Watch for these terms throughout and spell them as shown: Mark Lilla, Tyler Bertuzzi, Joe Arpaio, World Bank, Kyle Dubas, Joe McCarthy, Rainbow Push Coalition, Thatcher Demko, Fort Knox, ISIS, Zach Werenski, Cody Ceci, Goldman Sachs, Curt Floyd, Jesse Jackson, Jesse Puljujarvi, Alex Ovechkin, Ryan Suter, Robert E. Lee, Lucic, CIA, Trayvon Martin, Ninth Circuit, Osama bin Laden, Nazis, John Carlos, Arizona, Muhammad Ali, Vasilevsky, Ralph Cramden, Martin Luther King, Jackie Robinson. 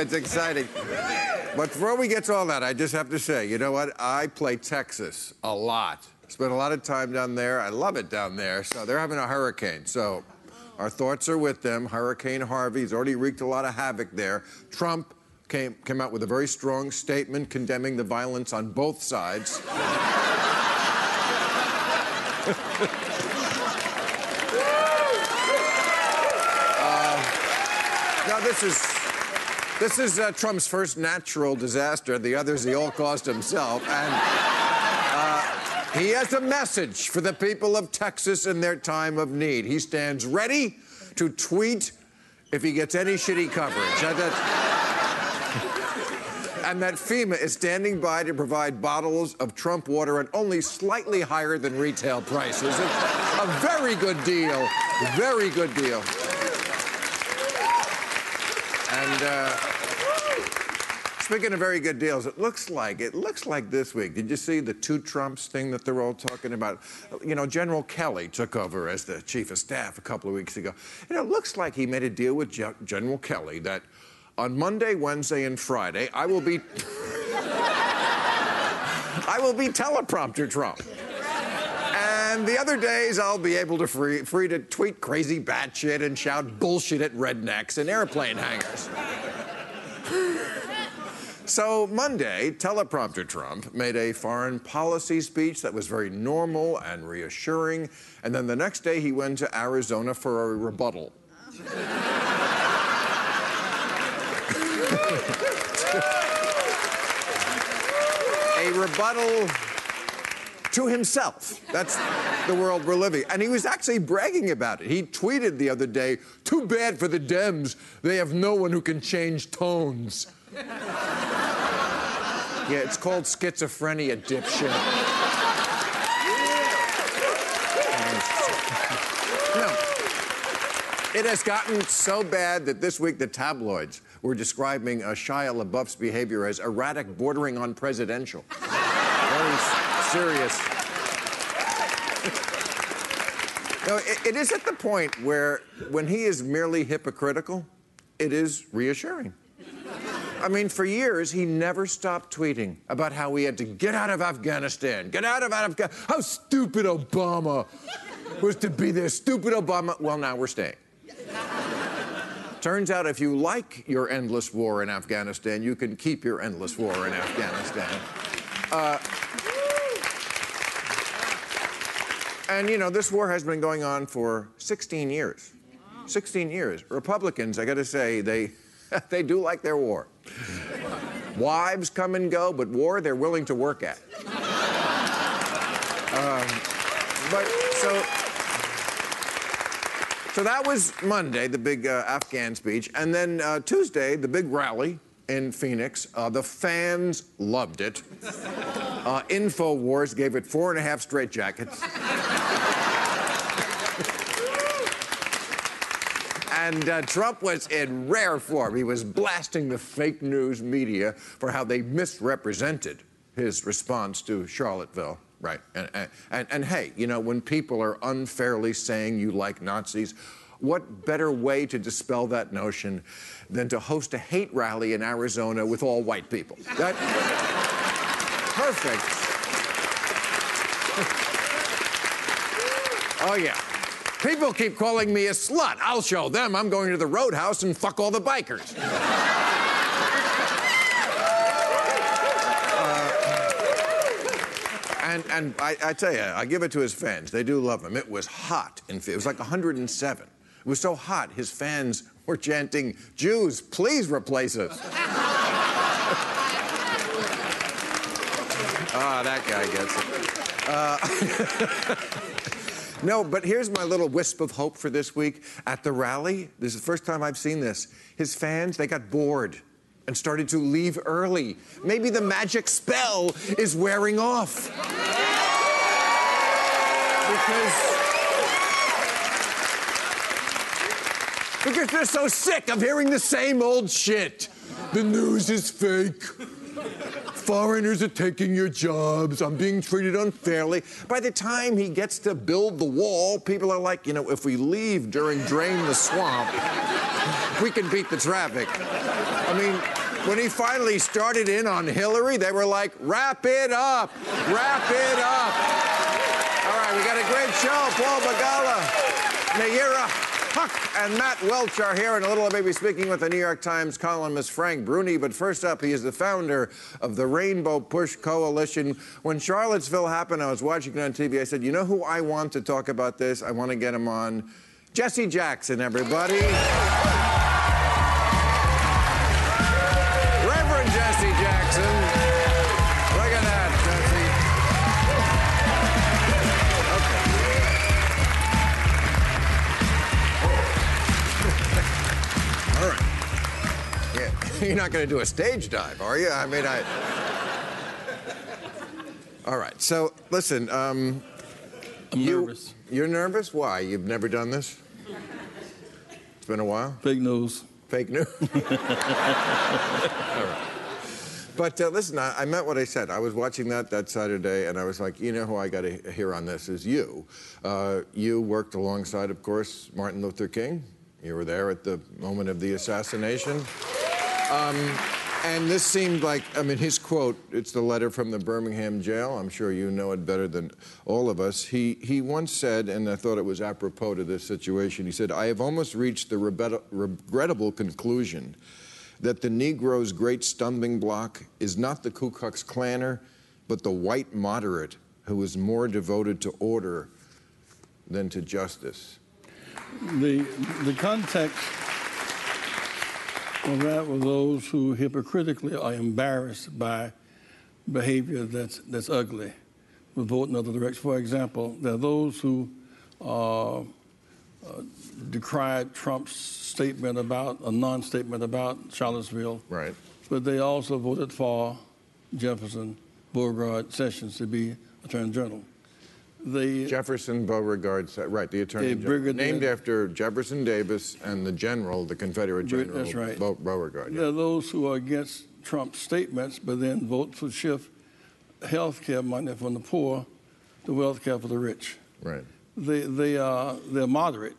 It's exciting. But before we get to all that, I just have to say, you know what? I play Texas a lot. Spent a lot of time down there. I love it down there. So they're having a hurricane. So our thoughts are with them. Hurricane Harvey's already wreaked a lot of havoc there. Trump came out with a very strong statement condemning the violence on both sides. Now This is Trump's first natural disaster. The other's he all caused himself. And he has a message for the people of Texas in their time of need. He stands ready to tweet if he gets any shitty coverage. And that FEMA is standing by to provide bottles of Trump water at only slightly higher than retail prices. It's a very good deal. Very good deal. And speaking of very good deals, it looks like this week. Did you see the two Trumps thing that they're all talking about? You know, General Kelly took over as the chief of staff a couple of weeks ago. And it looks like he made a deal with General Kelly that on Monday, Wednesday, and Friday, I will be teleprompter Trump. And the other days, I'll be able to free to tweet crazy batshit and shout bullshit at rednecks and airplane hangars. So Monday, teleprompter Trump made a foreign policy speech that was very normal and reassuring. And then the next day, he went to Arizona for a rebuttal. A rebuttal to himself. That's the world we're living. And he was actually bragging about it. He tweeted the other day, "Too bad for the Dems. They have no one who can change tones." Yeah, it's called schizophrenia, dipshit. No. It has gotten so bad that this week the tabloids were describing Shia LaBeouf's behavior as erratic, bordering on presidential. Serious. No, it is at the point where, when he is merely hypocritical, it is reassuring. I mean, for years, he never stopped tweeting about how we had to get out of Afghanistan, how stupid Obama was to be there, stupid Obama. Well, now we're staying. Turns out if you like your endless war in Afghanistan, you can keep your endless war in Afghanistan. And, you know, this war has been going on for 16 years. Wow. 16 years. Republicans, I got to say, they do like their war. Wives come and go, but war they're willing to work at. So that was Monday, the big Afghan speech. And then Tuesday, the big rally in Phoenix. The fans loved it. Infowars gave it 4.5 straitjackets. And Trump was in rare form. He was blasting the fake news media for how they misrepresented his response to Charlottesville. Right. And hey, you know, when people are unfairly saying you like Nazis, what better way to dispel that notion than to host a hate rally in Arizona with all white people? That, perfect. Oh, yeah. People keep calling me a slut. I'll show them. I'm going to the Roadhouse and fuck all the bikers. And I tell you, I give it to his fans. They do love him. It was hot. It was like 107. It was so hot, his fans were chanting, "Jews, please replace us." Ah, that guy gets it. No, but here's my little wisp of hope for this week. At the rally, this is the first time I've seen this, his fans, they got bored and started to leave early. Maybe the magic spell is wearing off. Because they're so sick of hearing the same old shit. The news is fake. Foreigners are taking your jobs. I'm being treated unfairly. By the time he gets to build the wall, people are like, you know, if we leave during Drain the Swamp, we can beat the traffic. I mean, when he finally started in on Hillary, they were like, wrap it up, wrap it up. All right, we got a great show. Paul Begala, Nayyera Haq, and Matt Welch are here. In a little, I'll be speaking with the New York Times columnist Frank Bruni. But first up, he is the founder of the Rainbow Push Coalition. When Charlottesville happened, I was watching it on TV. I said, you know who I want to talk about this? I want to get him on. Jesse Jackson, everybody. Jesse Jackson. Look at that, Jesse. Okay. All right. Yeah. You're not going to do a stage dive, are you? I mean, I... All right. So, listen, I'm nervous. You're nervous? Why? You've never done this? It's been a while? Fake news. Fake news? All right. But listen, I meant what I said. I was watching that Saturday, and I was like, you know who I got to hear on this is you. You worked alongside, of course, Martin Luther King. You were there at the moment of the assassination. And this seemed like, I mean, his quote, it's the letter from the Birmingham jail. I'm sure you know it better than all of us. He once said, and I thought it was apropos to this situation, he said, I have almost reached the regrettable conclusion that the Negro's great stumbling block is not the Ku Klux Klaner, but the white moderate who is more devoted to order than to justice. The context of that were those who hypocritically are embarrassed by behavior that's ugly, who vote in other directions. For example, there are those who decried Trump's statement about, a non-statement about Charlottesville. Right. But they also voted for Jefferson Beauregard Sessions to be Attorney General. Jefferson Beauregard, right, the Attorney General. Named after Jefferson Davis and the general, the Confederate General. That's right. Beauregard. Yeah. There are those who are against Trump's statements, but then vote for shift health care money from the poor to wealth care for the rich. Right. They're moderate.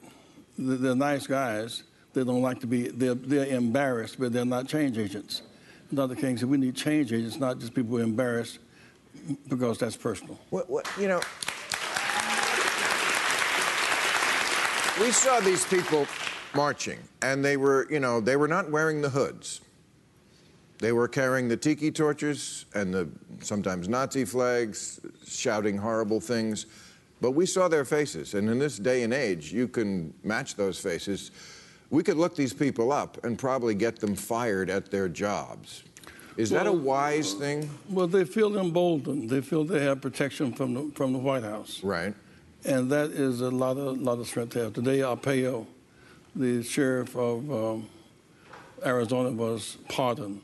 They're nice guys. They don't like to be, they're embarrassed, but they're not change agents. Dr. King said, we need change agents, not just people who are embarrassed because that's personal. You know, we saw these people marching, and they were, you know, they were not wearing the hoods. They were carrying the tiki torches and the sometimes Nazi flags, shouting horrible things. But we saw their faces, and in this day and age, you can match those faces. We could look these people up and probably get them fired at their jobs Is that a wise thing? Well, they feel emboldened. They feel they have protection from the White House. Right. And that is a lot of strength to have. Today, Arpaio, the sheriff of Arizona, was pardoned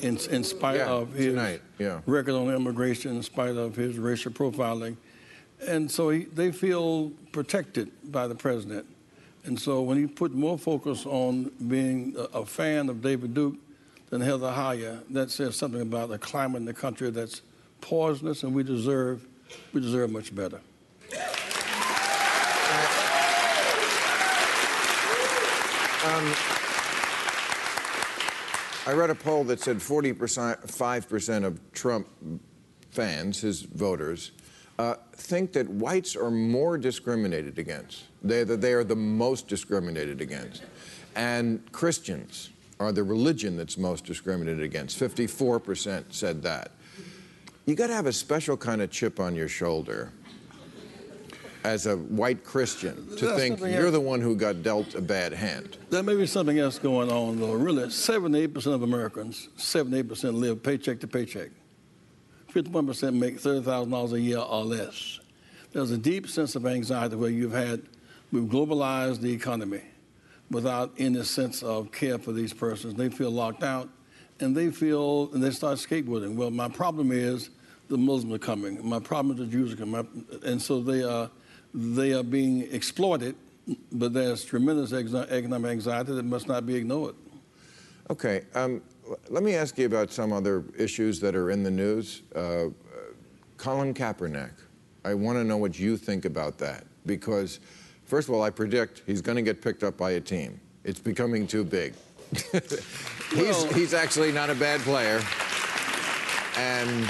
in spite of his record on immigration, in spite of his racial profiling. And so they feel protected by the president. And so when you put more focus on being a fan of David Duke than Heather Heyer, that says something about the climate in the country that's poisonous, and we deserve much better. I read a poll that said 45% of Trump fans, his voters, think that whites are more discriminated against. They are the most discriminated against. And Christians are the religion that's most discriminated against. 54% said that. You got to have a special kind of chip on your shoulder as a white Christian to think you're the one who got dealt a bad hand. There may be something else going on, though. Really, 78% of Americans, 78% live paycheck to paycheck. 51% make $30,000 a year or less. There's a deep sense of anxiety where we've globalized the economy without any sense of care for these persons. They feel locked out, and they start skateboarding. Well, my problem is the Muslims are coming. My problem is the Jews are coming. And so they are being exploited, but there's tremendous economic anxiety that must not be ignored. Okay. Let me ask you about some other issues that are in the news. Colin Kaepernick, I want to know what you think about that, because first of all, I predict he's going to get picked up by a team. It's becoming too big. He's actually not a bad player. And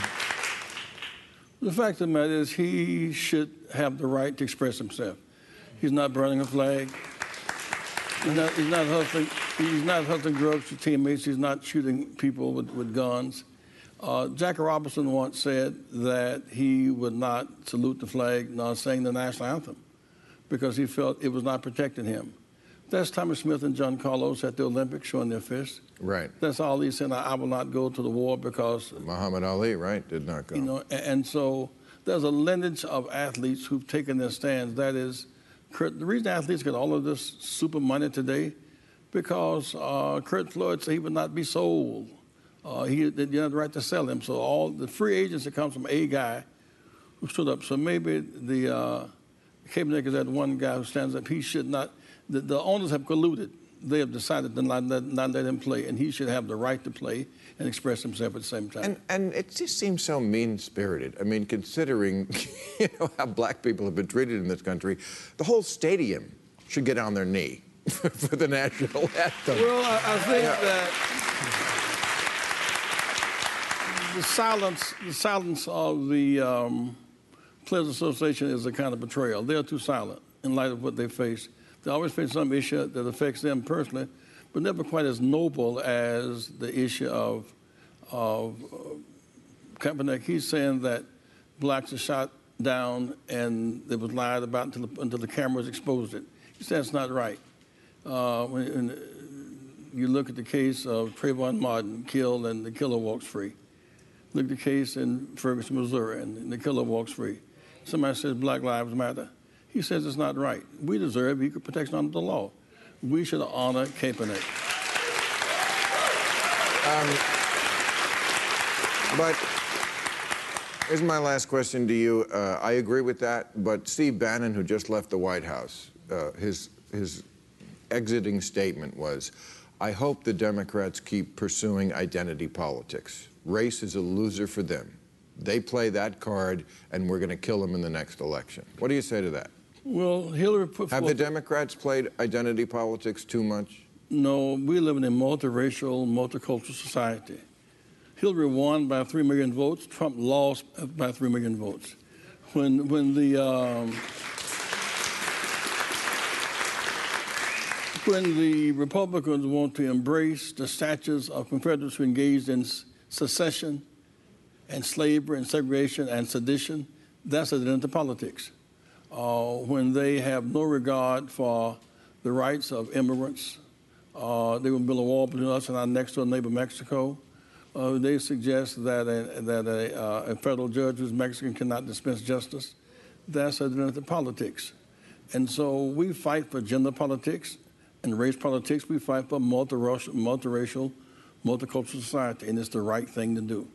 the fact of the matter is he should have the right to express himself. He's not burning a flag. He's not hustling drugs to teammates. He's not shooting people with guns. Jackie Robinson once said that he would not salute the flag nor sing the national anthem because he felt it was not protecting him. That's Thomas Smith and John Carlos at the Olympics showing their fists. Right. That's all he said. I will not go to the war because... Muhammad Ali, right, did not go. You know, and so there's a lineage of athletes who've taken their stands. That is, the reason athletes get all of this super money today because Curt Floyd said he would not be sold. They didn't have the right to sell him. So all the free agency comes from a guy who stood up. So maybe the Kaepernick is that one guy who stands up. He should not. The owners have colluded. They have decided to not let him play, and he should have the right to play and express himself at the same time. And it just seems so mean-spirited. I mean, considering how black people have been treated in this country, the whole stadium should get on their knee for the national anthem. Well, I think that the silence of the Players Association is a kind of betrayal. They're too silent in light of what they face. They always face some issue that affects them personally, but never quite as noble as the issue of Kaepernick. He's saying that blacks are shot down and it was lied about until the cameras exposed it. He said that's not right. When you look at the case of Trayvon Martin killed and the killer walks free. Look at the case in Ferguson, Missouri, and the killer walks free. Somebody says Black Lives Matter. He says it's not right. We deserve equal protection under the law. We should honor Kaepernick. But here's my last question to you. I agree with that, but Steve Bannon, who just left the White House, his exiting statement was, I hope the Democrats keep pursuing identity politics. Race is a loser for them. They play that card, and we're going to kill them in the next election. What do you say to that? Well, Hillary put forth... Have the Democrats played identity politics too much? No, we live in a multiracial, multicultural society. Hillary won by 3 million votes. Trump lost by 3 million votes. When the Republicans want to embrace the statues of Confederates who engaged in secession and slavery and segregation and sedition, that's identity politics. When they have no regard for the rights of immigrants, They were going to build a wall between us and our next-door neighbor, Mexico. They suggest that a federal judge who's Mexican cannot dispense justice. That's identity politics. And so we fight for gender politics and race politics. We fight for multiracial, multicultural society, and it's the right thing to do.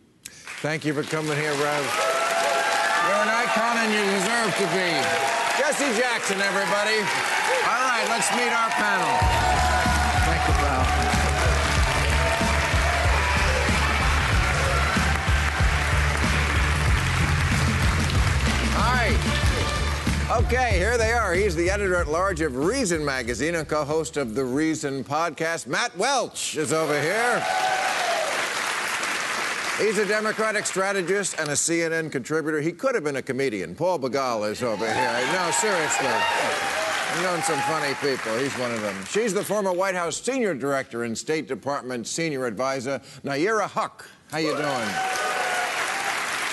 Thank you for coming here, Rev. You're an icon and you deserve to be. Jesse Jackson, everybody. All right, let's meet our panel. Thank you, pal. All right. Okay, here they are. He's the editor-at-large of Reason Magazine and co-host of the Reason podcast. Matt Welch is over here. He's a Democratic strategist and a CNN contributor. He could have been a comedian. Paul Begala is over here. No, seriously. I've known some funny people. He's one of them. She's the former White House senior director and State Department senior advisor, Nayyera Haq. How you doing?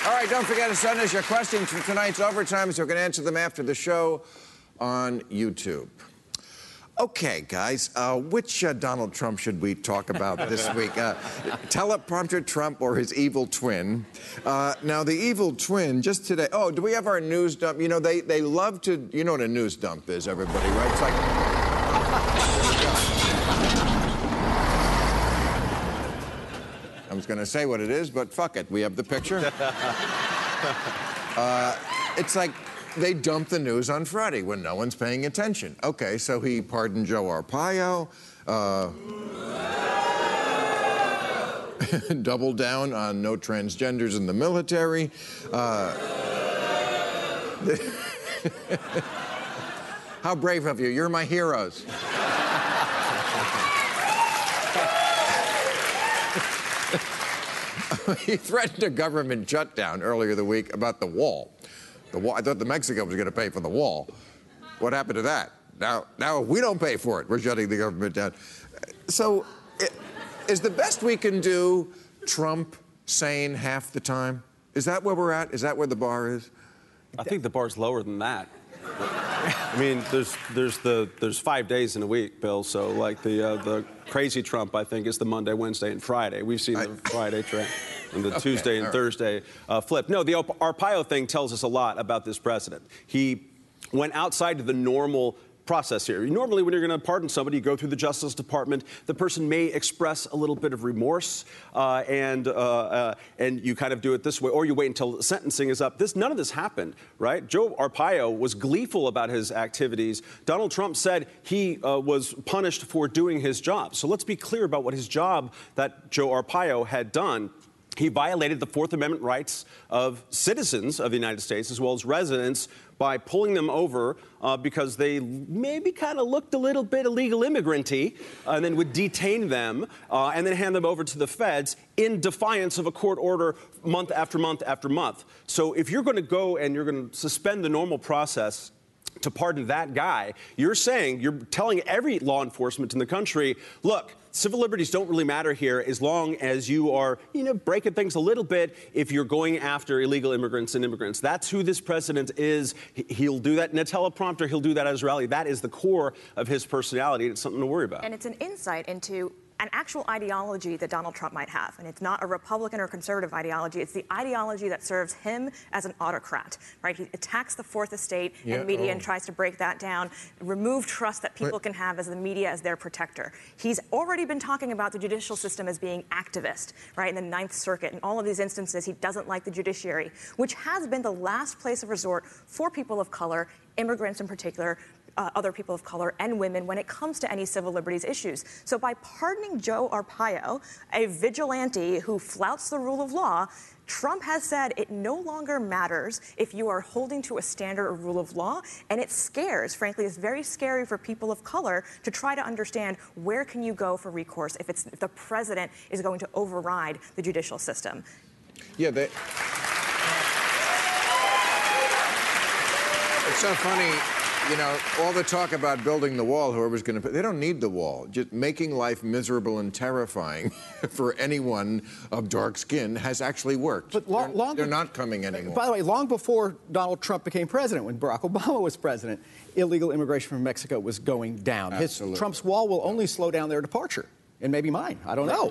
All right, don't forget to send us your questions for tonight's overtime so we can answer them after the show on YouTube. Okay, guys, which Donald Trump should we talk about this week? Teleprompter Trump or his evil twin? Now, the evil twin, just today... Oh, do we have our news dump? You know, they love to... You know what a news dump is, everybody, right? It's like... I was going to say what it is, but fuck it. We have the picture. It's like they dump the news on Friday when no one's paying attention. Okay, so he pardoned Joe Arpaio, doubled down on no transgenders in the military. How brave of you. You're my heroes. He threatened a government shutdown earlier the week about the wall. I thought the Mexico was going to pay for the wall. What happened to that? Now if we don't pay for it, we're shutting the government down. So is the best we can do Trump sane half the time? Is that where we're at? Is that where the bar is? I think the bar's lower than that. I mean, there's 5 days in a week, Bill, so like the crazy Trump, I think, is the Monday, Wednesday, and Friday. We've seen the Friday trend and the Tuesday and Thursday flip. No, the Arpaio thing tells us a lot about this president. He went outside the normal process here. Normally, when you're going to pardon somebody, you go through the Justice Department. The person may express a little bit of remorse, and you kind of do it this way, or you wait until sentencing is up. None of this happened, right? Joe Arpaio was gleeful about his activities. Donald Trump said he was punished for doing his job. So let's be clear about what his job that Joe Arpaio had done. He violated the Fourth Amendment rights of citizens of the United States as well as residents by pulling them over because they maybe kind of looked a little bit illegal immigrant-y and then would detain them and then hand them over to the feds in defiance of a court order month after month after month. So if you're going to go and you're going to suspend the normal process to pardon that guy, you're telling every law enforcement in the country, look, civil liberties don't really matter here as long as you are, breaking things a little bit if you're going after illegal immigrants and immigrants. That's who this president is. He'll do that in a teleprompter. He'll do that at his rally. That is the core of his personality, and it's something to worry about. And it's an insight into an actual ideology that Donald Trump might have. And it's not a Republican or conservative ideology. It's the ideology that serves him as an autocrat, right? He attacks the fourth estate and media and tries to break that down, remove trust that people can have as the media as their protector. He's already been talking about the judicial system as being activist, right, in the Ninth Circuit. In all of these instances, he doesn't like the judiciary, which has been the last place of resort for people of color, immigrants in particular, other people of color and women when it comes to any civil liberties issues. So by pardoning Joe Arpaio, a vigilante who flouts the rule of law, Trump has said it no longer matters if you are holding to a standard or rule of law, and it scares, frankly, it's very scary for people of color to try to understand where can you go for recourse if the president is going to override the judicial system. Yeah, it's so funny. You know, all the talk about building the wall, whoever's going to... They don't need the wall. Just making life miserable and terrifying for anyone of dark skin has actually worked. But they're not coming anymore. By the way, long before Donald Trump became president, when Barack Obama was president, illegal immigration from Mexico was going down. Absolutely. Trump's wall will only slow down their departure. And maybe mine. I don't know.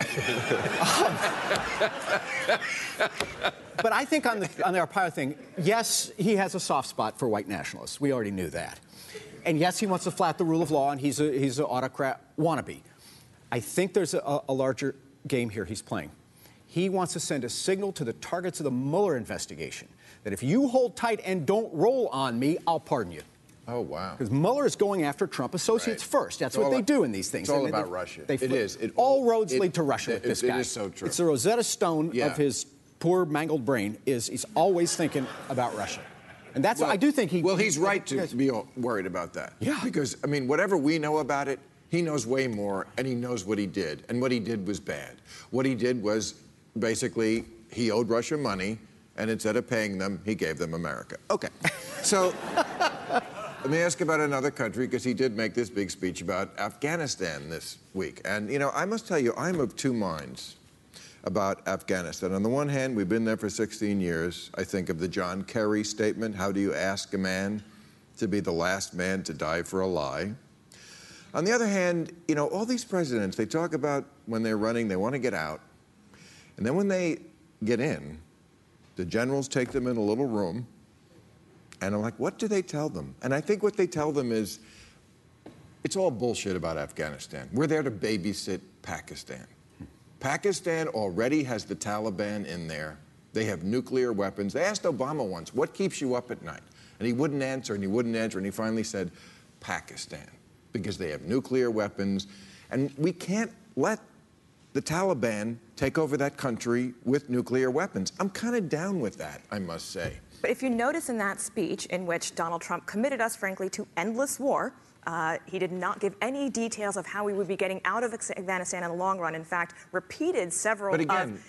But I think on the Arpaio thing, yes, he has a soft spot for white nationalists. We already knew that. And yes, he wants to flat the rule of law, and he's an autocrat wannabe. I think there's a larger game here he's playing. He wants to send a signal to the targets of the Mueller investigation that if you hold tight and don't roll on me, I'll pardon you. Oh, wow. Because Mueller is going after Trump associates first. That's what they do in these things. It's all about Russia. It is. All roads lead to Russia with this guy. It is so true. It's the Rosetta Stone of his poor, mangled brain. He's always thinking about Russia. And that's what I do think he... Well, he's right to be worried about that. Yeah. Because, I mean, whatever we know about it, he knows way more, and he knows what he did. And what he did was bad. What he did was, basically, he owed Russia money, and instead of paying them, he gave them America. Okay. So... Let me ask about another country, because he did make this big speech about Afghanistan this week. And, you know, I must tell you, I'm of two minds about Afghanistan. On the one hand, we've been there for 16 years. I think of the John Kerry statement, how do you ask a man to be the last man to die for a lie? On the other hand, you know, all these presidents, they talk about when they're running, they want to get out. And then when they get in, the generals take them in a little room. And I'm like, what do they tell them? And I think what they tell them is, it's all bullshit about Afghanistan. We're there to babysit Pakistan. Pakistan already has the Taliban in there. They have nuclear weapons. They asked Obama once, what keeps you up at night? And he wouldn't answer, and he wouldn't answer, and he finally said, Pakistan, because they have nuclear weapons. And we can't let the Taliban take over that country with nuclear weapons. I'm kind of down with that, I must say. But if you notice in that speech, in which Donald Trump committed us, frankly, to endless war, he did not give any details of how we would be getting out of Afghanistan in the long run. In fact, repeated several... But again,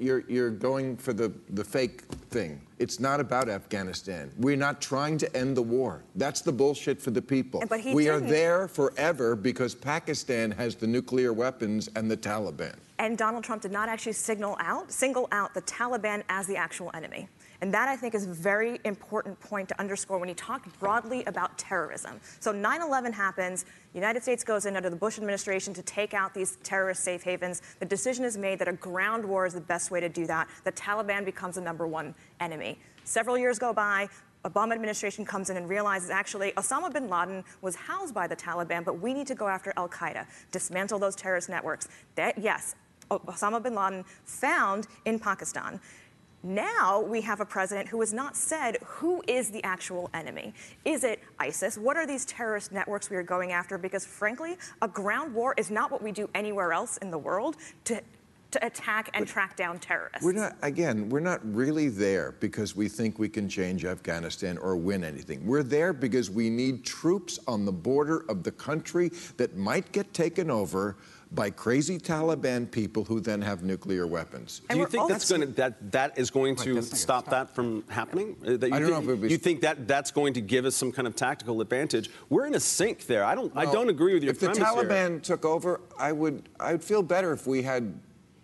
you're going for the fake thing. It's not about Afghanistan. We're not trying to end the war. That's the bullshit for the people. But we are there forever because Pakistan has the nuclear weapons and the Taliban. And Donald Trump did not actually single out the Taliban as the actual enemy. And that, I think, is a very important point to underscore when you talk broadly about terrorism. So 9/11 happens, the United States goes in under the Bush administration to take out these terrorist safe havens. The decision is made that a ground war is the best way to do that. The Taliban becomes the #1 enemy. Several years go by. Obama administration comes in and realizes, actually, Osama bin Laden was housed by the Taliban, but we need to go after al-Qaeda, dismantle those terrorist networks. That, yes, Osama bin Laden found in Pakistan. Now we have a president who has not said who is the actual enemy. Is it ISIS? What are these terrorist networks we are going after? Because, frankly, a ground war is not what we do anywhere else in the world to attack and track down terrorists. We're not really there because we think we can change Afghanistan or win anything. We're there because we need troops on the border of the country that might get taken over by crazy Taliban people who then have nuclear weapons. Do you think that is going to stop that from happening? You think that that's going to give us some kind of tactical advantage? We're in a sink there. I don't agree with your premise. If the Taliban took over, I would feel better if we had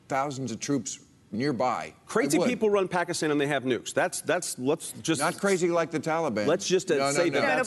thousands of troops nearby. Crazy people run Pakistan and they have nukes. Not crazy like the Taliban. Let's just say that.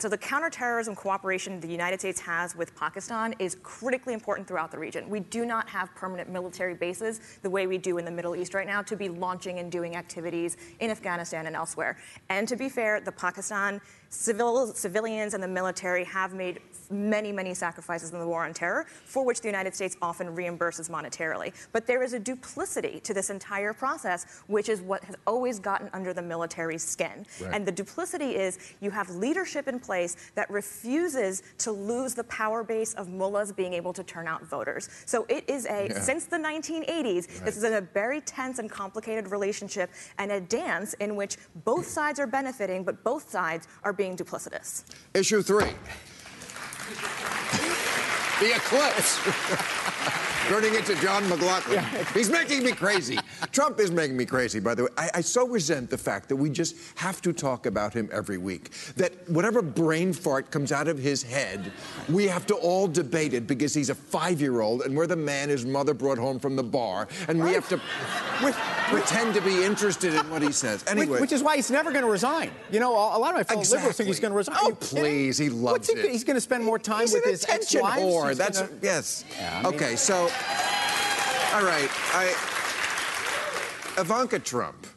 So the counterterrorism cooperation the United States has with Pakistan is critically important throughout the region. We do not have permanent military bases the way we do in the Middle East right now to be launching and doing activities in Afghanistan and elsewhere. And to be fair, the Pakistan civilians and the military have made many, many sacrifices in the war on terror, for which the United States often reimburses monetarily. But there is a duplicity to this entire process, which is what has always gotten under the military's skin. Right. And the duplicity is you have leadership in place that refuses to lose the power base of mullahs being able to turn out voters. So it is since the 1980s, this is a very tense and complicated relationship and a dance in which both sides are benefiting, but both sides are being duplicitous. Issue 3. The eclipse. turning into John McLaughlin. Yeah. He's making me crazy. Trump is making me crazy, by the way. I so resent the fact that we just have to talk about him every week. That whatever brain fart comes out of his head, we have to all debate it because he's a 5-year-old and we're the man his mother brought home from the bar, and we have to pretend to be interested in what he says. Anyway. Which is why he's never going to resign. You know, a lot of my fellow liberals think he's going to resign. Oh, please, he loves it. He's going to spend more time with his ex-wives. Whore. That's gonna... Yes. Yeah, I mean... Okay, so... All right, Ivanka Trump,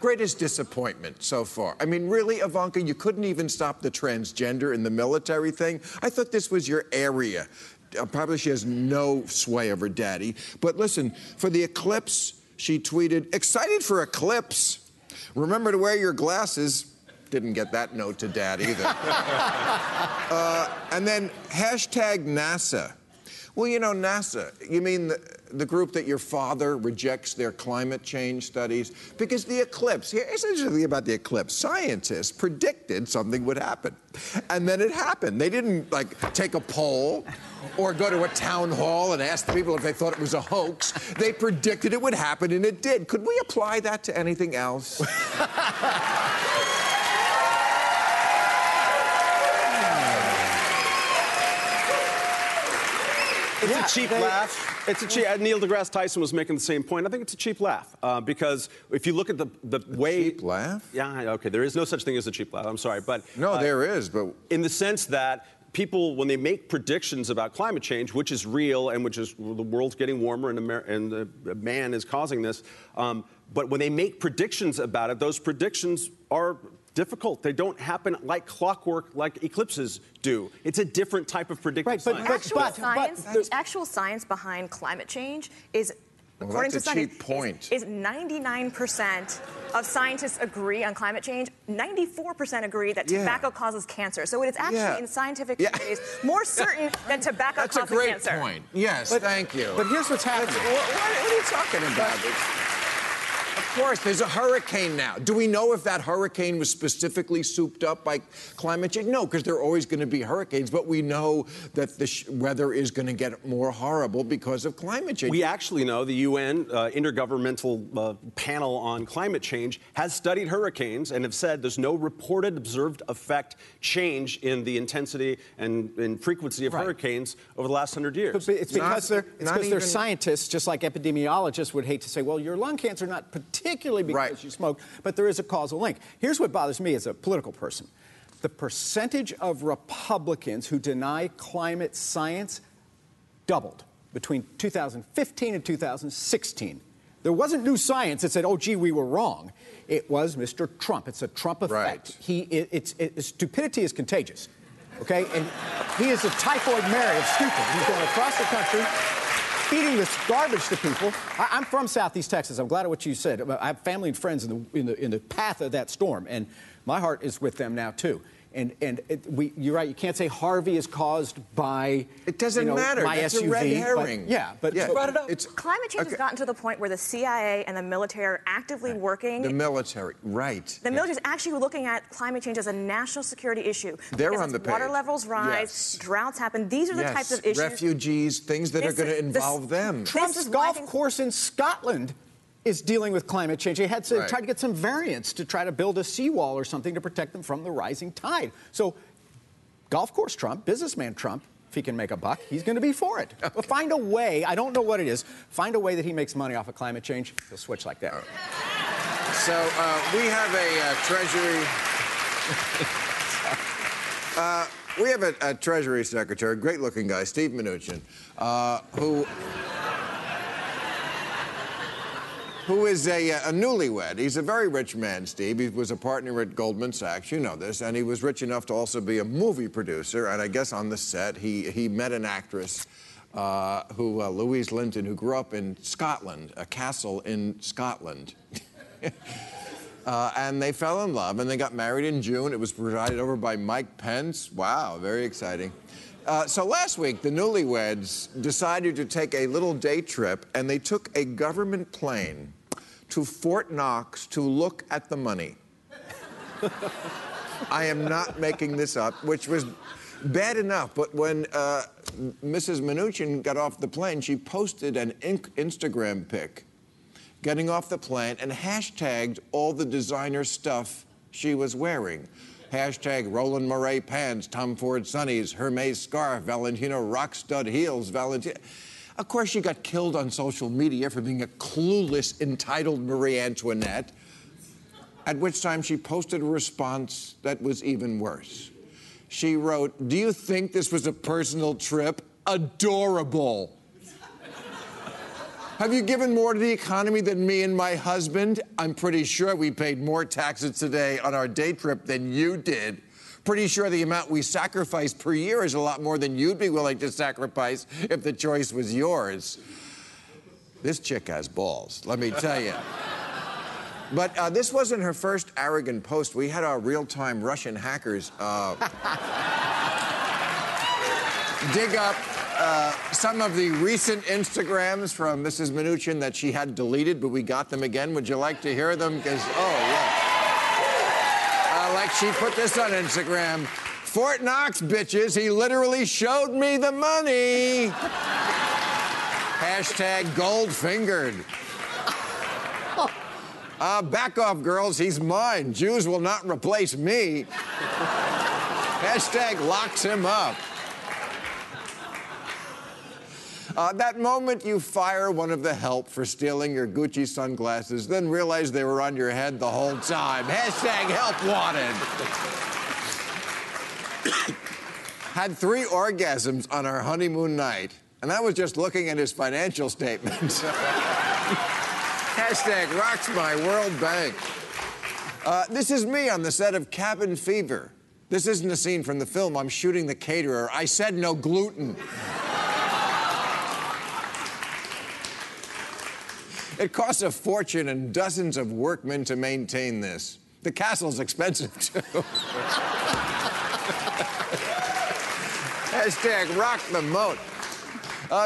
greatest disappointment so far. I mean, really, Ivanka, you couldn't even stop the transgender in the military thing. I thought this was your area. Probably she has no sway over daddy. But listen, for the eclipse, she tweeted, "Excited for eclipse. Remember to wear your glasses." Didn't get that note to dad either. And then hashtag NASA. Well, you know, NASA, you mean the group that your father rejects their climate change studies? Because the eclipse, here's interesting about the eclipse. Scientists predicted something would happen. And then it happened. They didn't, like, take a poll or go to a town hall and ask the people if they thought it was a hoax. They predicted it would happen, and it did. Could we apply that to anything else? It's a cheap laugh. It's a cheap... Neil deGrasse Tyson was making the same point. I think it's a cheap laugh, because if you look at the way... Cheap laugh? Yeah, okay, there is no such thing as a cheap laugh. I'm sorry, but... No, there is, but... In the sense that people, when they make predictions about climate change, which is real and which is the world's getting warmer and the man is causing this, but when they make predictions about it, those predictions are... difficult. They don't happen like clockwork, like eclipses do. It's a different type of predictive science. But the actual science behind climate change is, according to science, is 99% of scientists agree on climate change. 94% agree that tobacco causes cancer. So it's actually in scientific ways more certain that tobacco causes cancer. That's a great point. Yes, thank you. But here's what's happening. What are you talking about? Of course, there's a hurricane now. Do we know if that hurricane was specifically souped up by climate change? No, because there are always going to be hurricanes, but we know that the weather is going to get more horrible because of climate change. We actually know the UN Intergovernmental Panel on Climate Change has studied hurricanes and have said there's no reported observed effect change in the intensity and frequency of hurricanes over the last 100 years. But it's because they're scientists, just like epidemiologists would hate to say, well, your lung cancer not particularly because you smoke, but there is a causal link. Here's what bothers me as a political person. The percentage of Republicans who deny climate science doubled between 2015 and 2016. There wasn't new science that said, oh, gee, we were wrong. It was Mr. Trump. It's a Trump effect. Right. Stupidity is contagious, okay? And he is a typhoid Mary of stupid. He's going across the country, feeding this garbage to people. I'm from Southeast Texas. I'm glad of what you said. I have family and friends in the path of that storm, and my heart is with them now too. And you're right. You can't say Harvey is caused by it doesn't matter. My That's SUV, a red herring. But you brought it up. Climate change has gotten to the point where the CIA and the military are actively working. The military, The military is actually looking at climate change as a national security issue. They're on the page. Water levels rise, droughts happen. These are the types of issues. Refugees, things that are going to involve them. Trump's golf course in Scotland is dealing with climate change. They had to try to get some variants to try to build a seawall or something to protect them from the rising tide. So, golf course Trump, businessman Trump, if he can make a buck, he's going to be for it. Okay. But find a way, I don't know what it is, find a way that he makes money off of climate change, he'll switch like that. Right. So, we have a Treasury... we have a Treasury Secretary, great-looking guy, Steve Mnuchin, who... who is a newlywed. He's a very rich man, Steve. He was a partner at Goldman Sachs, you know this, and he was rich enough to also be a movie producer, and I guess on the set he met an actress who, Louise Linton, who grew up in Scotland, a castle in Scotland. And they fell in love, and they got married in June. It was presided over by Mike Pence. Wow, very exciting. So last week, the newlyweds decided to take a little day trip, and they took a government plane to Fort Knox to look at the money. I am not making this up, which was bad enough, but when Mrs. Mnuchin got off the plane, she posted an Instagram pic getting off the plane and hashtagged all the designer stuff she was wearing. Hashtag Roland Murray pants, Tom Ford sunnies, Hermes scarf, Valentino rock stud heels, Valentino. Of course, she got killed on social media for being a clueless, entitled Marie Antoinette, at which time she posted a response that was even worse. She wrote, "Do you think this was a personal trip? Adorable. Have you given more to the economy than me and my husband? I'm pretty sure we paid more taxes today on our day trip than you did. Pretty sure the amount we sacrifice per year is a lot more than you'd be willing to sacrifice if the choice was yours." This chick has balls, let me tell you. But this wasn't her first arrogant post. We had our real-time Russian hackers dig up some of the recent Instagrams from Mrs. Mnuchin that she had deleted, but we got them again. Would you like to hear them? Because, oh, yeah. Like she put this on Instagram. "Fort Knox, bitches, he literally showed me the money." Hashtag gold-fingered. "Back off, girls, he's mine. Jews will not replace me." Hashtag locks him up. That moment you fire one of the help for stealing your Gucci sunglasses, then realize they were on your head the whole time. Hashtag help wanted. "Had 3 orgasms on our honeymoon night, and that was just looking at his financial statements." Hashtag rocks my World Bank. "This is me on the set of Cabin Fever. This isn't a scene from the film. I'm shooting the caterer. I said no gluten." "It costs a fortune and dozens of workmen to maintain this. The castle's expensive, too." Hashtag rock the moat.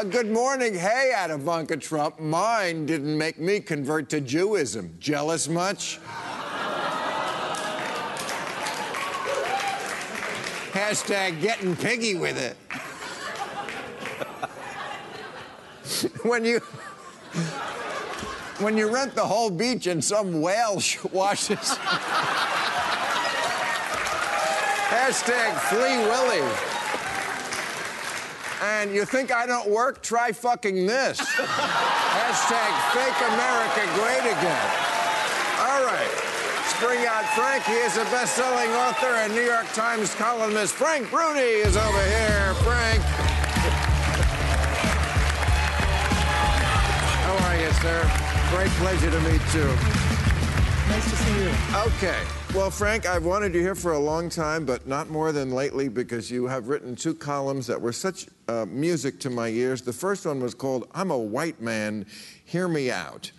"Good morning, hey, at Ivanka Trump. Mine didn't make me convert to Jewism. Jealous much?" Hashtag getting piggy with it. When you rent the whole beach and some whale washes. Hashtag flea willy. "And you think I don't work? Try fucking this." Hashtag fake America great again. All right. Let's bring out Frank. He is a best-selling author and New York Times columnist. Frank Bruni is over here. Frank. How are you, sir? Great pleasure to meet you. Nice to see you. Okay. Well, Frank, I've wanted you here for a long time, but not more than lately, because you have written 2 columns that were such music to my ears. The first one was called "I'm a White Man, Hear Me Out."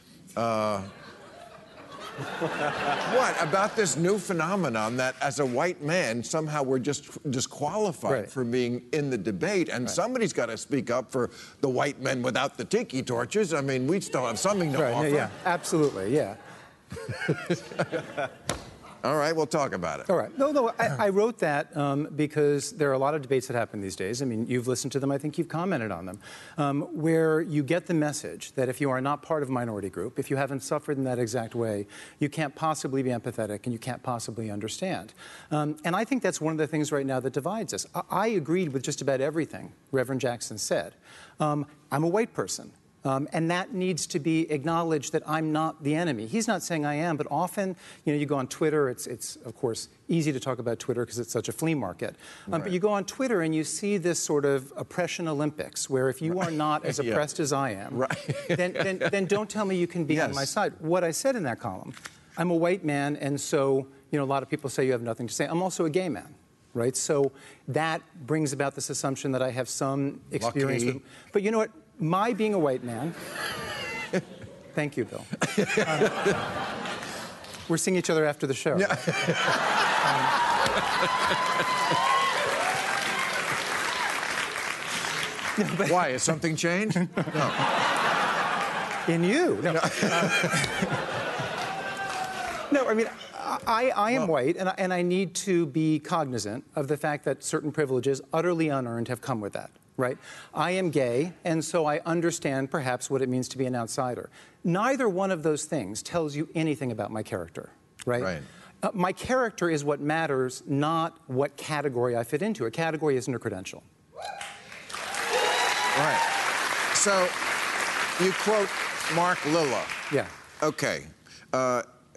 What about this new phenomenon that, as a white man, somehow we're just disqualified from being in the debate, and somebody's got to speak up for the white men without the tiki torches. I mean, we still have something to offer. Yeah, absolutely, yeah. All right, we'll talk about it. All right. No, I wrote that because there are a lot of debates that happen these days. I mean, you've listened to them. I think you've commented on them, where you get the message that if you are not part of a minority group, if you haven't suffered in that exact way, you can't possibly be empathetic and you can't possibly understand. And I think that's one of the things right now that divides us. I agreed with just about everything Reverend Jackson said. I'm a white person. And that needs to be acknowledged, that I'm not the enemy. He's not saying I am, but often, you know, you go on Twitter, it's of course, easy to talk about Twitter because it's such a flea market. But you go on Twitter and you see this sort of oppression Olympics, where if you are not as oppressed as I am, then don't tell me you can be on my side. What I said in that column, I'm a white man, and so, you know, a lot of people say you have nothing to say. I'm also a gay man. Right? So that brings about this assumption that I have some experience with. But you know what? My being a white man, thank you, Bill. We're seeing each other after the show. Yeah. But why? Has something changed? No. In you? No. No, I mean, I am white, and I need to be cognizant of the fact that certain privileges, utterly unearned, have come with that. right? I am gay, and so I understand perhaps what it means to be an outsider. Neither one of those things tells you anything about my character, right? Right. My character is what matters, not what category I fit into. A category isn't a credential. Right. So, you quote Mark Lilla. Yeah. Okay.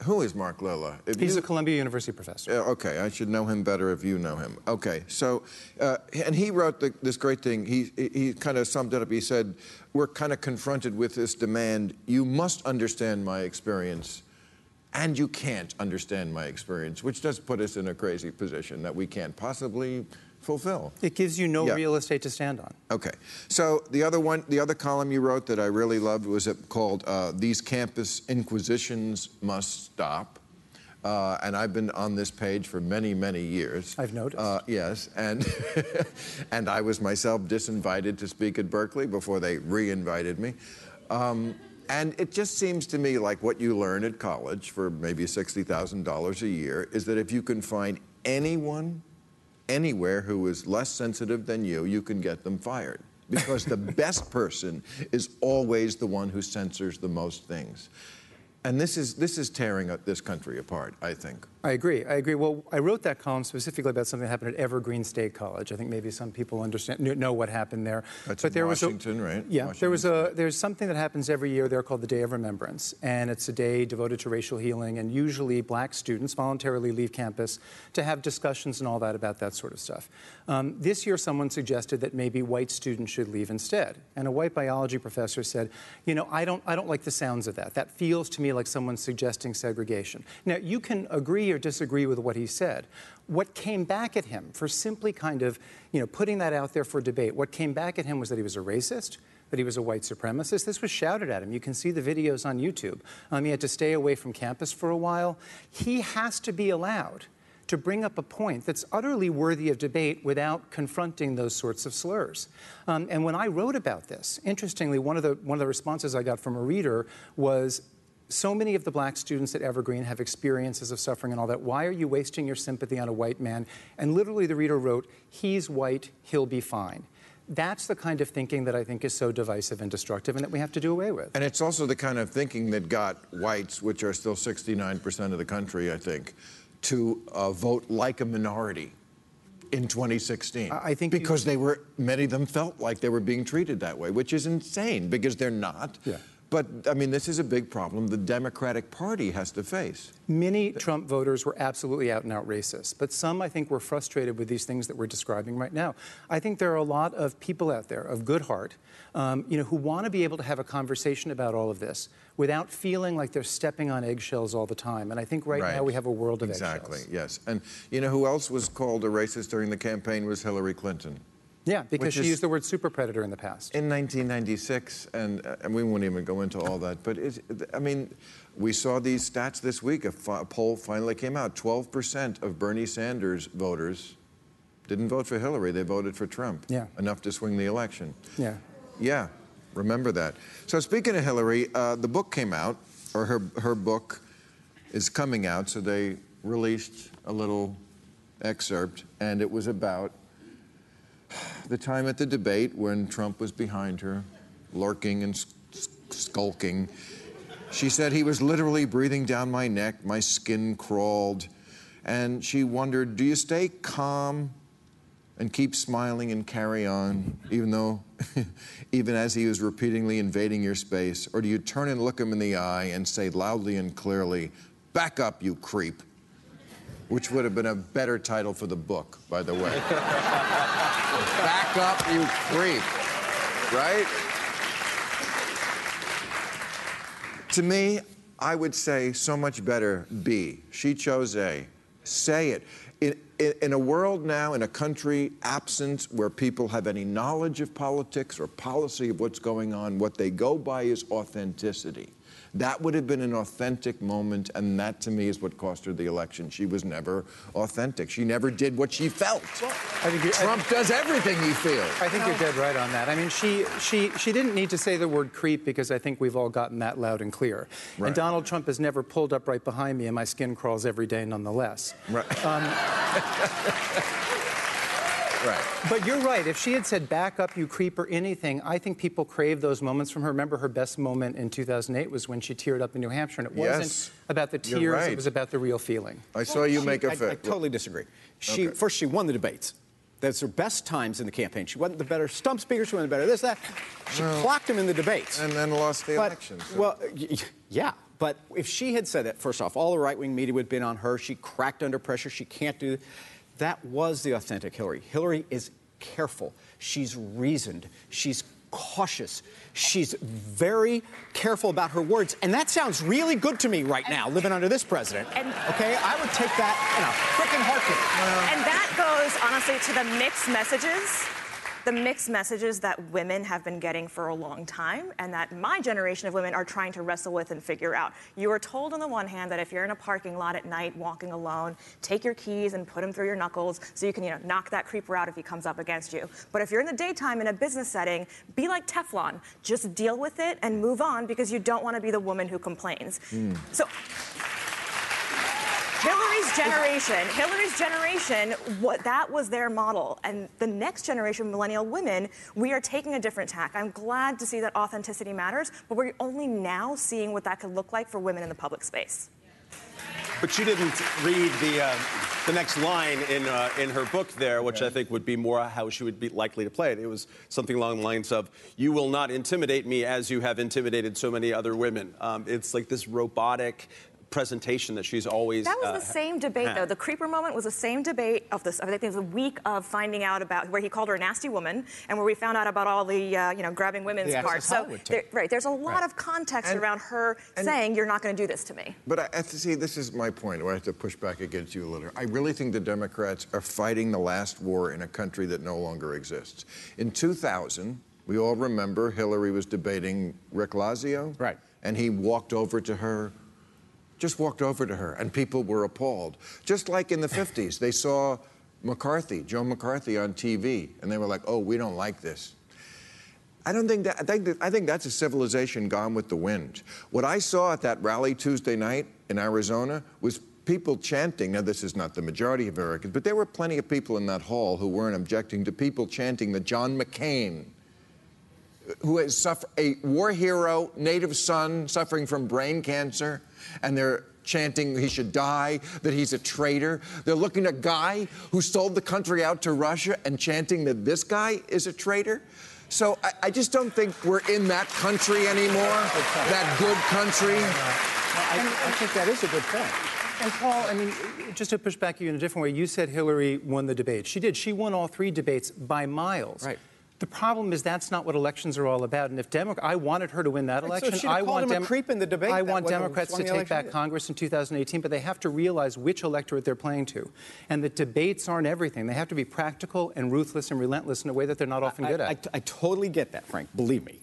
Who is Mark Lilla? He's a Columbia University professor. Okay, I should know him better if you know him. Okay, so, and he wrote this great thing. He kind of summed it up. He said, we're kind of confronted with this demand, you must understand my experience, and you can't understand my experience, which does put us in a crazy position that we can't possibly fulfill. It gives you no real estate to stand on. Okay. So the other column you wrote that I really loved was called These Campus Inquisitions Must Stop. And I've been on this page for many, many years. I've noticed. Yes, and and I was myself disinvited to speak at Berkeley before they re-invited me. And it just seems to me like what you learn at college for maybe $60,000 a year is that if you can find anyone anywhere who is less sensitive than you, you can get them fired. Because the best person is always the one who censors the most things. And this is tearing this country apart, I think. I agree. I agree. Well, I wrote that column specifically about something that happened at Evergreen State College. I think maybe some people know what happened there. That's in Washington, right? Yeah. There's something that happens every year there called the Day of Remembrance, and it's a day devoted to racial healing. And usually, black students voluntarily leave campus to have discussions and all that about that sort of stuff. This year, someone suggested that maybe white students should leave instead, and a white biology professor said, "You know, I don't like the sounds of that. That feels to me like someone suggesting segregation." Now, you can agree or disagree with what he said. What came back at him for simply kind of, you know, putting that out there for debate, what came back at him was that he was a racist, that he was a white supremacist. This was shouted at him. You can see the videos on YouTube. He had to stay away from campus for a while. He has to be allowed to bring up a point that's utterly worthy of debate without confronting those sorts of slurs. And when I wrote about this, interestingly, one of the responses I got from a reader was, so many of the black students at Evergreen have experiences of suffering and all that. Why are you wasting your sympathy on a white man? And literally the reader wrote, he's white, he'll be fine. That's the kind of thinking that I think is so divisive and destructive and that we have to do away with. And it's also the kind of thinking that got whites, which are still 69% of the country, I think, to vote like a minority in 2016. I think because many of them felt like they were being treated that way, which is insane because they're not. Yeah. But, I mean, this is a big problem the Democratic Party has to face. Many Trump voters were absolutely out-and-out racist, but some, I think, were frustrated with these things that we're describing right now. I think there are a lot of people out there of good heart, you know, who want to be able to have a conversation about all of this without feeling like they're stepping on eggshells all the time. And I think right now we have a world of eggshells. Exactly, yes. And, you know, who else was called a racist during the campaign was Hillary Clinton. Yeah, because she used the word super predator in the past. In 1996, and we won't even go into all that, but I mean, we saw these stats this week. A poll finally came out. 12% of Bernie Sanders voters didn't vote for Hillary. They voted for Trump. Yeah. Enough to swing the election. Yeah. Yeah, remember that. So speaking of Hillary, the book came out, or her book is coming out, so they released a little excerpt, and it was about the time at the debate when Trump was behind her, lurking and skulking. She said, he was literally breathing down my neck, my skin crawled. And she wondered, do you stay calm and keep smiling and carry on, even as he was repeatedly invading your space? Or do you turn and look him in the eye and say loudly and clearly, back up, you creep? Which would have been a better title for the book, by the way. Back up, you creep. Right? To me, I would say so much better B. She chose A. Say it. In a world now, in a country absent where people have any knowledge of politics or policy of what's going on, what they go by is authenticity. That would have been an authentic moment, and that, to me, is what cost her the election. She was never authentic. She never did what she felt. Well, Trump does everything he feels. I think you're dead right on that. I mean, she didn't need to say the word creep because I think we've all gotten that loud and clear. Right. And Donald Trump has never pulled up right behind me, and my skin crawls every day nonetheless. Right. Right. But you're right. If she had said, back up, you creep, or anything, I think people crave those moments from her. Remember, her best moment in 2008 was when she teared up in New Hampshire, and it wasn't about the tears, it was about the real feeling. I saw you make a fit. I totally disagree. First, she won the debates. That's her best times in the campaign. She wasn't the better stump speaker. She wasn't the better this, that. She clocked him in the debates. And then lost the election. So. Well, yeah. But if she had said that, first off, all the right-wing media would have been on her. She cracked under pressure. She can't do that. That was the authentic Hillary. Hillary is careful. She's reasoned. She's cautious. She's very careful about her words. And that sounds really good to me right now, living under this president. Okay? I would take that in a frickin' heartbeat. And that goes, honestly, to the mixed messages that women have been getting for a long time and that my generation of women are trying to wrestle with and figure out. You are told on the one hand that if you're in a parking lot at night walking alone, take your keys and put them through your knuckles so you can, you know, knock that creeper out if he comes up against you. But if you're in the daytime in a business setting, be like Teflon. Just deal with it and move on because you don't want to be the woman who complains. So Hillary's generation, that was their model. And the next generation, millennial women, we are taking a different tack. I'm glad to see that authenticity matters, but we're only now seeing what that could look like for women in the public space. But you didn't read the next line in her book there, which I think would be more how she would be likely to play it. It was something along the lines of, you will not intimidate me as you have intimidated so many other women. It's like this robotic presentation that she's always... That was the same debate, though. The creeper moment was the same debate of this. I think it was a week of finding out about where he called her a nasty woman and where we found out about all the, you know, grabbing women's parts. So, there's a lot of context around her saying, you're not going to do this to me. But I have to see, this is my point where I have to push back against you a little. I really think the Democrats are fighting the last war in a country that no longer exists. In 2000, we all remember Hillary was debating Rick Lazio. Right. And he walked over to her. Just walked over to her, and people were appalled. Just like in the 50s, they saw McCarthy, Joe McCarthy, on TV, and they were like, oh, we don't like this. I don't think that, I think that's a civilization gone with the wind. What I saw at that rally Tuesday night in Arizona was people chanting, now this is not the majority of Americans, but there were plenty of people in that hall who weren't objecting to people chanting that John McCain, who has suffered a war hero, native son, suffering from brain cancer, and they're chanting he should die, that he's a traitor. They're looking at a guy who sold the country out to Russia and chanting that this guy is a traitor. So I just don't think we're in that country anymore, that good country. I think that is a good point. And, Paul, I mean, just to push back you in a different way, you said Hillary won the debate. She did. She won all three debates by miles. Right. The problem is that's not what elections are all about. And if I wanted her to win that election, so I want Democrats to take back Congress in 2018, but they have to realize which electorate they're playing to. And the debates aren't everything. They have to be practical and ruthless and relentless in a way that they're not often good at. I totally get that, Frank. Believe me.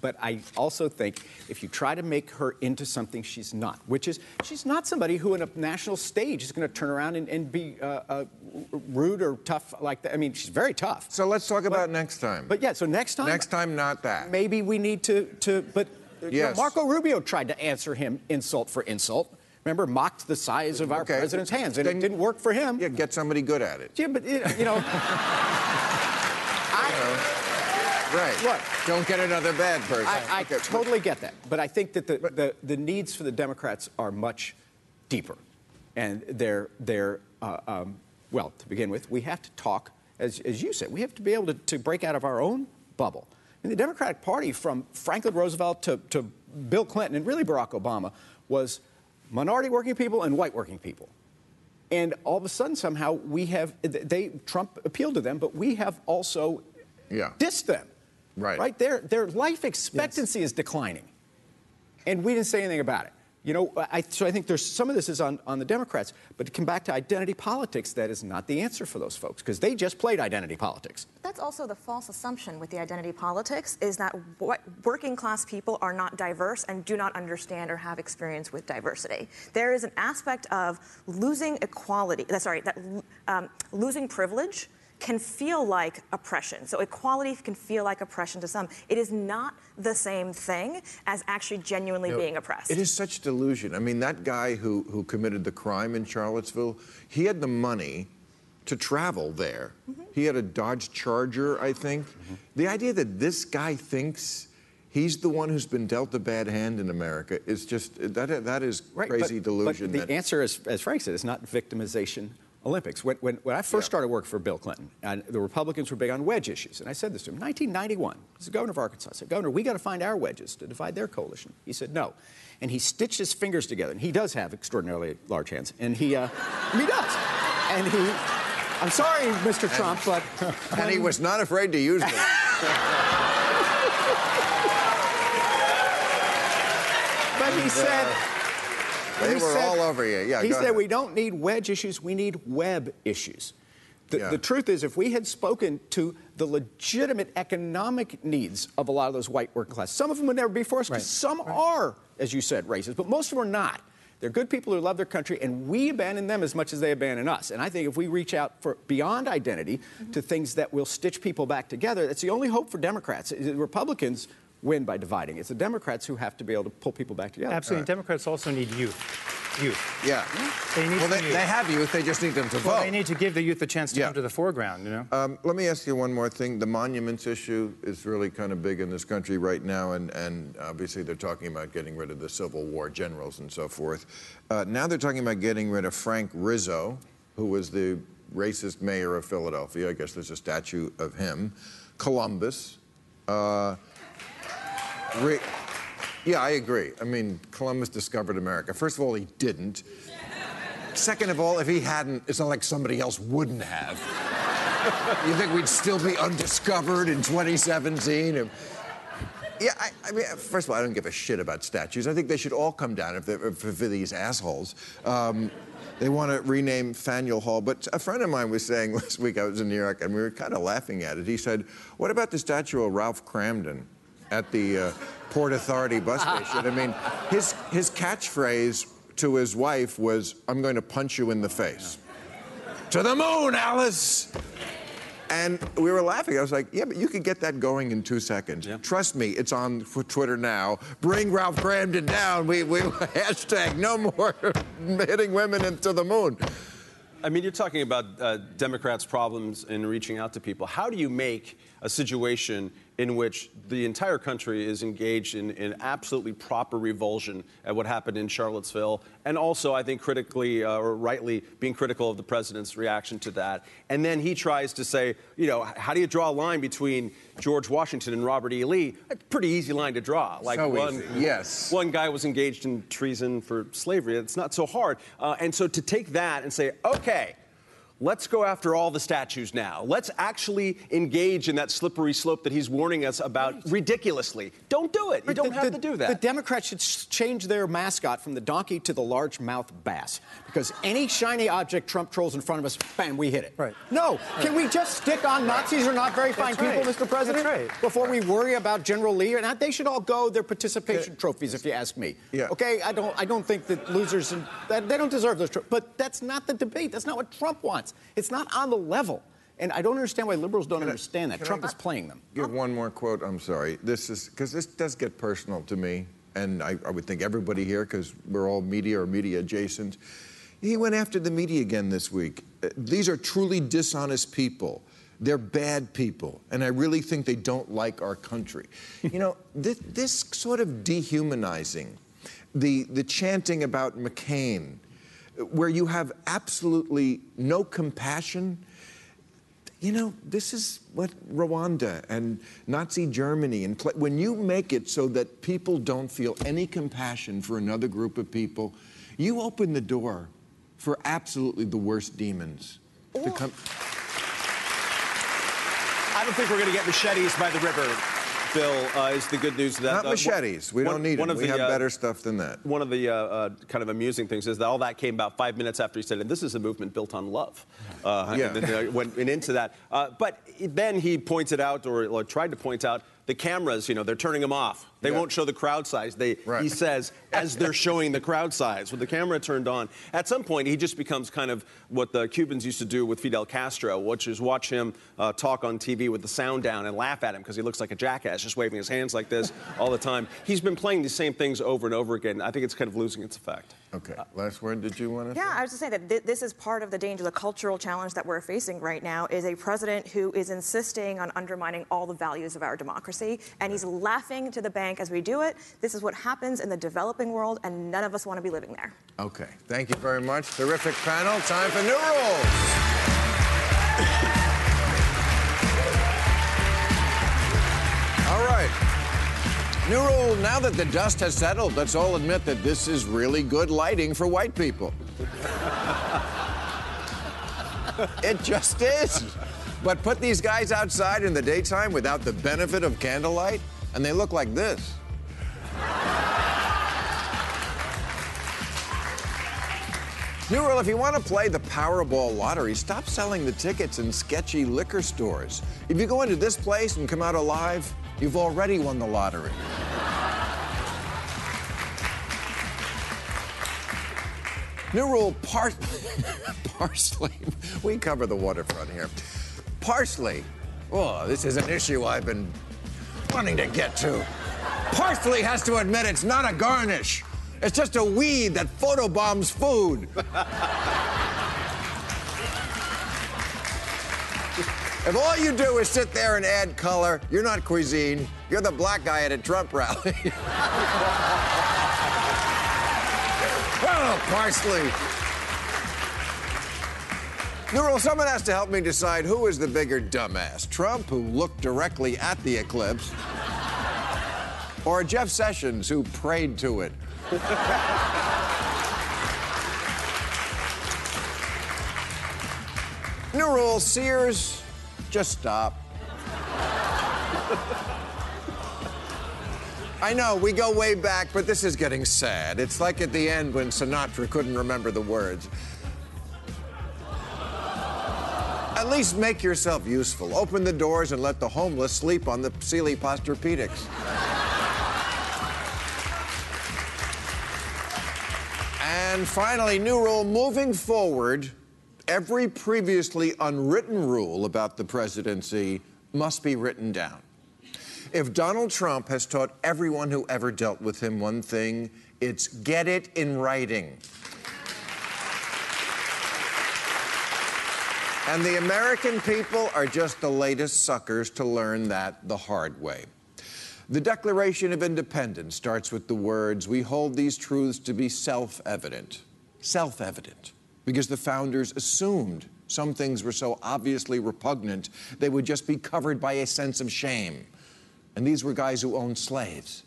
But I also think if you try to make her into something she's not, which is she's not somebody who on a national stage is going to turn around and be rude or tough like that. I mean, she's very tough. So let's talk about next time. But, yeah, so next time. Next time, not that. Maybe we need to but yes. You know, Marco Rubio tried to answer him insult for insult. Remember, mocked the size of our president's hands, and it didn't work for him. Yeah, get somebody good at it. Yeah, but, you know. Right. Look, don't get another bad person. I totally get that. But I think that the needs for the Democrats are much deeper. And well, to begin with, we have to talk, as you said, we have to be able to break out of our own bubble. And the Democratic Party, from Franklin Roosevelt to Bill Clinton and really Barack Obama, was minority working people and white working people. And all of a sudden, somehow, we have, Trump appealed to them, but we have also dissed them. Right. Right? Their life expectancy is declining. And we didn't say anything about it. You know, so I think there's some of this is on the Democrats. But to come back to identity politics, that is not the answer for those folks, because they just played identity politics. That's also the false assumption with the identity politics, is that working class people are not diverse and do not understand or have experience with diversity. There is an aspect of losing equality, losing privilege can feel like oppression. So equality can feel like oppression to some. It is not the same thing as actually genuinely being oppressed. It is such delusion. I mean, that guy who committed the crime in Charlottesville, he had the money to travel there. Mm-hmm. He had a Dodge Charger, I think. Mm-hmm. The idea that this guy thinks he's the one who's been dealt a bad hand in America is just, that is crazy delusion. But the answer is, as Frank said, it's not victimization Olympics. When I first started working for Bill Clinton, and the Republicans were big on wedge issues, and I said this to him, 1991, he was the governor of Arkansas. I said, Governor, we got to find our wedges to divide their coalition. He said, no. And he stitched his fingers together, and he does have extraordinarily large hands, and he does. And he, I'm sorry, Mr. Trump, but... And he was not afraid to use them. But he said... They were all over you. Yeah, he said, we don't need wedge issues, we need web issues. The truth is, if we had spoken to the legitimate economic needs of a lot of those white working class, some of them would never be forced, because some are, as you said, racist, but most of them are not. They're good people who love their country, and we abandon them as much as they abandon us. And I think if we reach out for beyond identity to things that will stitch people back together, that's the only hope for Democrats. Republicans win by dividing. It's the Democrats who have to be able to pull people back together. Absolutely. Right. Democrats also need youth. Yeah. They need youth. They have youth. They just need them to vote. Well, they need to give the youth a chance to come to the foreground, you know? Let me ask you one more thing. The monuments issue is really kind of big in this country right now, and obviously they're talking about getting rid of the Civil War generals and so forth. Now they're talking about getting rid of Frank Rizzo, who was the racist mayor of Philadelphia. I guess there's a statue of him. Columbus. Yeah, I agree. I mean, Columbus discovered America. First of all, he didn't. Second of all, if he hadn't, it's not like somebody else wouldn't have. You think we'd still be undiscovered in 2017? Yeah, I mean, first of all, I don't give a shit about statues. I think they should all come down for these assholes. They want to rename Faneuil Hall, but a friend of mine was saying last week, I was in New York, and we were kind of laughing at it. He said, what about the statue of Ralph Cramden at the Port Authority bus station? I mean, his catchphrase to his wife was, I'm going to punch you in the face. To the moon, Alice! And we were laughing. I was like, yeah, but you could get that going in 2 seconds. Yeah. Trust me, it's on Twitter now. Bring Ralph Cramden down. We hashtag no more hitting women into the moon. I mean, you're talking about Democrats' problems in reaching out to people. How do you make a situation in which the entire country is engaged in absolutely proper revulsion at what happened in Charlottesville, and also, I think, critically or rightly being critical of the president's reaction to that. And then he tries to say, you know, how do you draw a line between George Washington and Robert E. Lee? A pretty easy line to draw. Like, so one guy was engaged in treason for slavery. It's not so hard. And so to take that and say, okay, let's go after all the statues now. Let's actually engage in that slippery slope that he's warning us about ridiculously. Don't do it. You don't have to do that. The Democrats should change their mascot from the donkey to the largemouth bass, because any shiny object Trump trolls in front of us, bam, we hit it. Right. No. Right. Can we just stick on Nazis or not very fine people, Mr. President, before we worry about General Lee? Or not? They should all go their participation trophies, if you ask me. Yeah. Okay? I don't think that losers, they don't deserve those trophies. But that's not the debate. That's not what Trump wants. It's not on the level. And I don't understand why liberals don't understand that. Trump is playing them. Give one more quote. I'm sorry. This is, because this does get personal to me, and I would think everybody here, because we're all media or media adjacent. He went after the media again this week. These are truly dishonest people. They're bad people, and I really think they don't like our country. You know, this sort of dehumanizing, the chanting about McCain, where you have absolutely no compassion. You know, this is what Rwanda and Nazi Germany, and when you make it so that people don't feel any compassion for another group of people, you open the door for absolutely the worst demons to come. I don't think we're going to get machetes by the river, Bill, is the good news of that. Not machetes. We don't need it. We have better stuff than that. One of the kind of amusing things is that all that came about 5 minutes after he said, and this is a movement built on love. And went into that. But then he pointed out, or tried to point out, the cameras, you know, they're turning them off. They won't show the crowd size. He says, as they're showing the crowd size with the camera turned on. At some point, he just becomes kind of what the Cubans used to do with Fidel Castro, which is watch him talk on TV with the sound down and laugh at him because he looks like a jackass, just waving his hands like this all the time. He's been playing the same things over and over again. I think it's kind of losing its effect. Okay. Last word, did you want to? Yeah, I was just saying that this is part of the danger. The cultural challenge that we're facing right now is a president who is insisting on undermining all the values of our democracy, and he's laughing to the bank as we do it. This is what happens in the developing world, and none of us want to be living there. Okay. Thank you very much. Terrific panel. Time for new rules. All right. New rule, now that the dust has settled, let's all admit that this is really good lighting for white people. It just is. But put these guys outside in the daytime without the benefit of candlelight, and they look like this. New rule, if you want to play the Powerball lottery, stop selling the tickets in sketchy liquor stores. If you go into this place and come out alive, you've already won the lottery. New rule, parsley. We cover the waterfront here. Parsley. Oh, this is an issue I've been wanting to get to. Parsley has to admit it's not a garnish. It's just a weed that photobombs food. If all you do is sit there and add color, you're not cuisine. You're the black guy at a Trump rally. Oh, parsley. Neural, someone has to help me decide who is the bigger dumbass, Trump, who looked directly at the eclipse, or Jeff Sessions, who prayed to it. Neural, Sears, just stop. I know, we go way back, but this is getting sad. It's like at the end when Sinatra couldn't remember the words. At least make yourself useful. Open the doors and let the homeless sleep on the Sealy Posturpedics. And finally, new rule, moving forward, every previously unwritten rule about the presidency must be written down. If Donald Trump has taught everyone who ever dealt with him one thing, it's get it in writing. And the American people are just the latest suckers to learn that the hard way. The Declaration of Independence starts with the words, we hold these truths to be self-evident. Self-evident. Because the founders assumed some things were so obviously repugnant, they would just be covered by a sense of shame. And these were guys who owned slaves.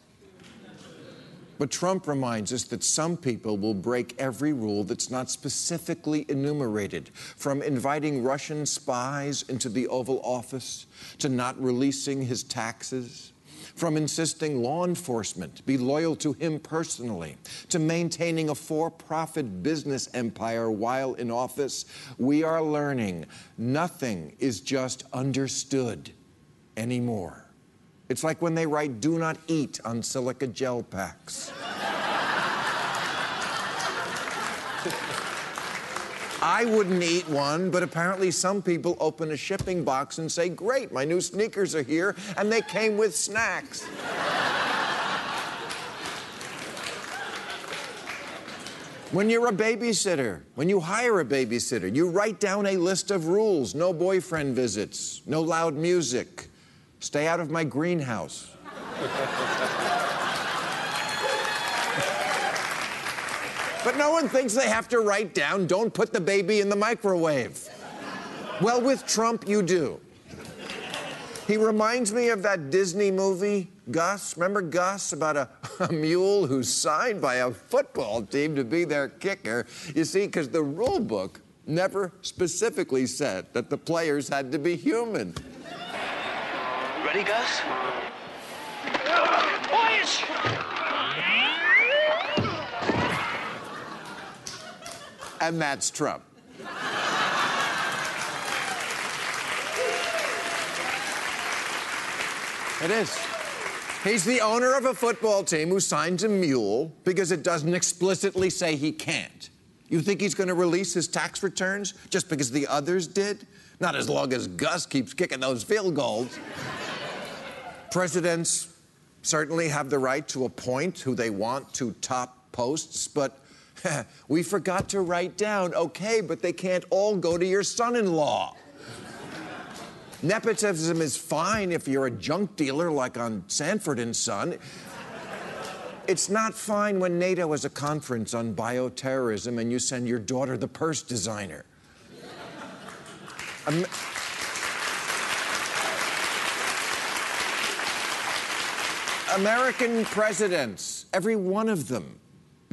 But Trump reminds us that some people will break every rule that's not specifically enumerated, from inviting Russian spies into the Oval Office to not releasing his taxes, from insisting law enforcement be loyal to him personally, to maintaining a for-profit business empire while in office. We are learning nothing is just understood anymore. It's like when they write, do not eat on silica gel packs. I wouldn't eat one, but apparently some people open a shipping box and say, great, my new sneakers are here, and they came with snacks. When you're a babysitter, when you hire a babysitter, you write down a list of rules. No boyfriend visits, no loud music. Stay out of my greenhouse. But no one thinks they have to write down, don't put the baby in the microwave. Well, with Trump, you do. He reminds me of that Disney movie, Gus. Remember Gus, about a mule who's signed by a football team to be their kicker? You see, because the rule book never specifically said that the players had to be human. Ready, Gus? Boys! And that's Trump. It is. He's the owner of a football team who signs a mule because it doesn't explicitly say he can't. You think he's going to release his tax returns just because the others did? Not as long as Gus keeps kicking those field goals. Presidents certainly have the right to appoint who they want to top posts, but we forgot to write down, okay, but they can't all go to your son-in-law. Nepotism is fine if you're a junk dealer like on Sanford & Son. It's not fine when NATO has a conference on bioterrorism and you send your daughter the purse designer. American presidents, every one of them,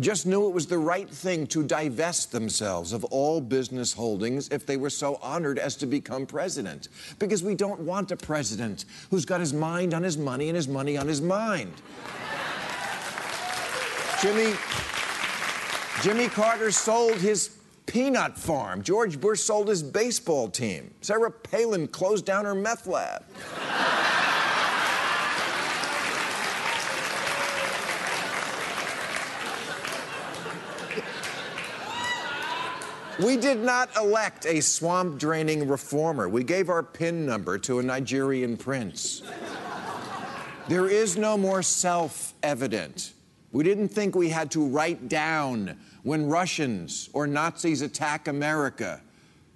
just knew it was the right thing to divest themselves of all business holdings if they were so honored as to become president. Because we don't want a president who's got his mind on his money and his money on his mind. Jimmy Carter sold his peanut farm. George Bush sold his baseball team. Sarah Palin closed down her meth lab. We did not elect a swamp-draining reformer. We gave our PIN number to a Nigerian prince. There is no more self-evident. We didn't think we had to write down when Russians or Nazis attack America,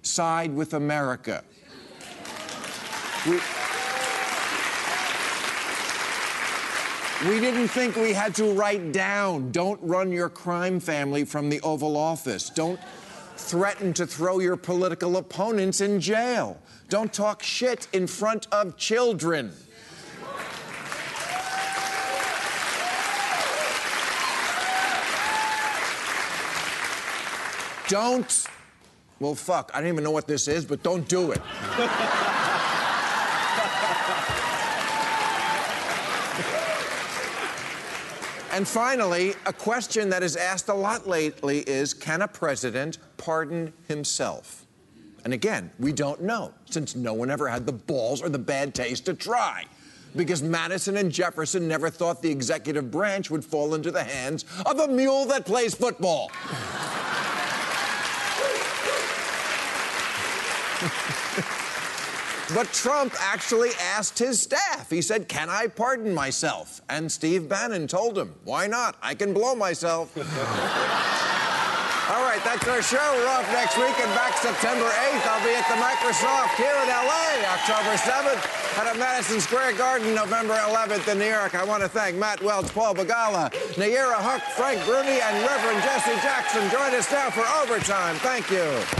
side with America. We didn't think we had to write down, don't run your crime family from the Oval Office. Don't threaten to throw your political opponents in jail. Don't talk shit in front of children. Don't, well, fuck, I don't even know what this is, but don't do it. And finally, a question that is asked a lot lately is, can a president pardon himself? And again, we don't know, since no one ever had the balls or the bad taste to try, because Madison and Jefferson never thought the executive branch would fall into the hands of a mule that plays football. But Trump actually asked his staff. He said, can I pardon myself? And Steve Bannon told him, why not? I can blow myself. All right, that's our show. We're off next week and back September 8th. I'll be at the Microsoft here in L.A. October 7th and at Madison Square Garden November 11th in New York. I want to thank Matt Welch, Paul Begala, Nayyera Haq, Frank Bruni, and Reverend Jesse Jackson. Join us now for Overtime. Thank you.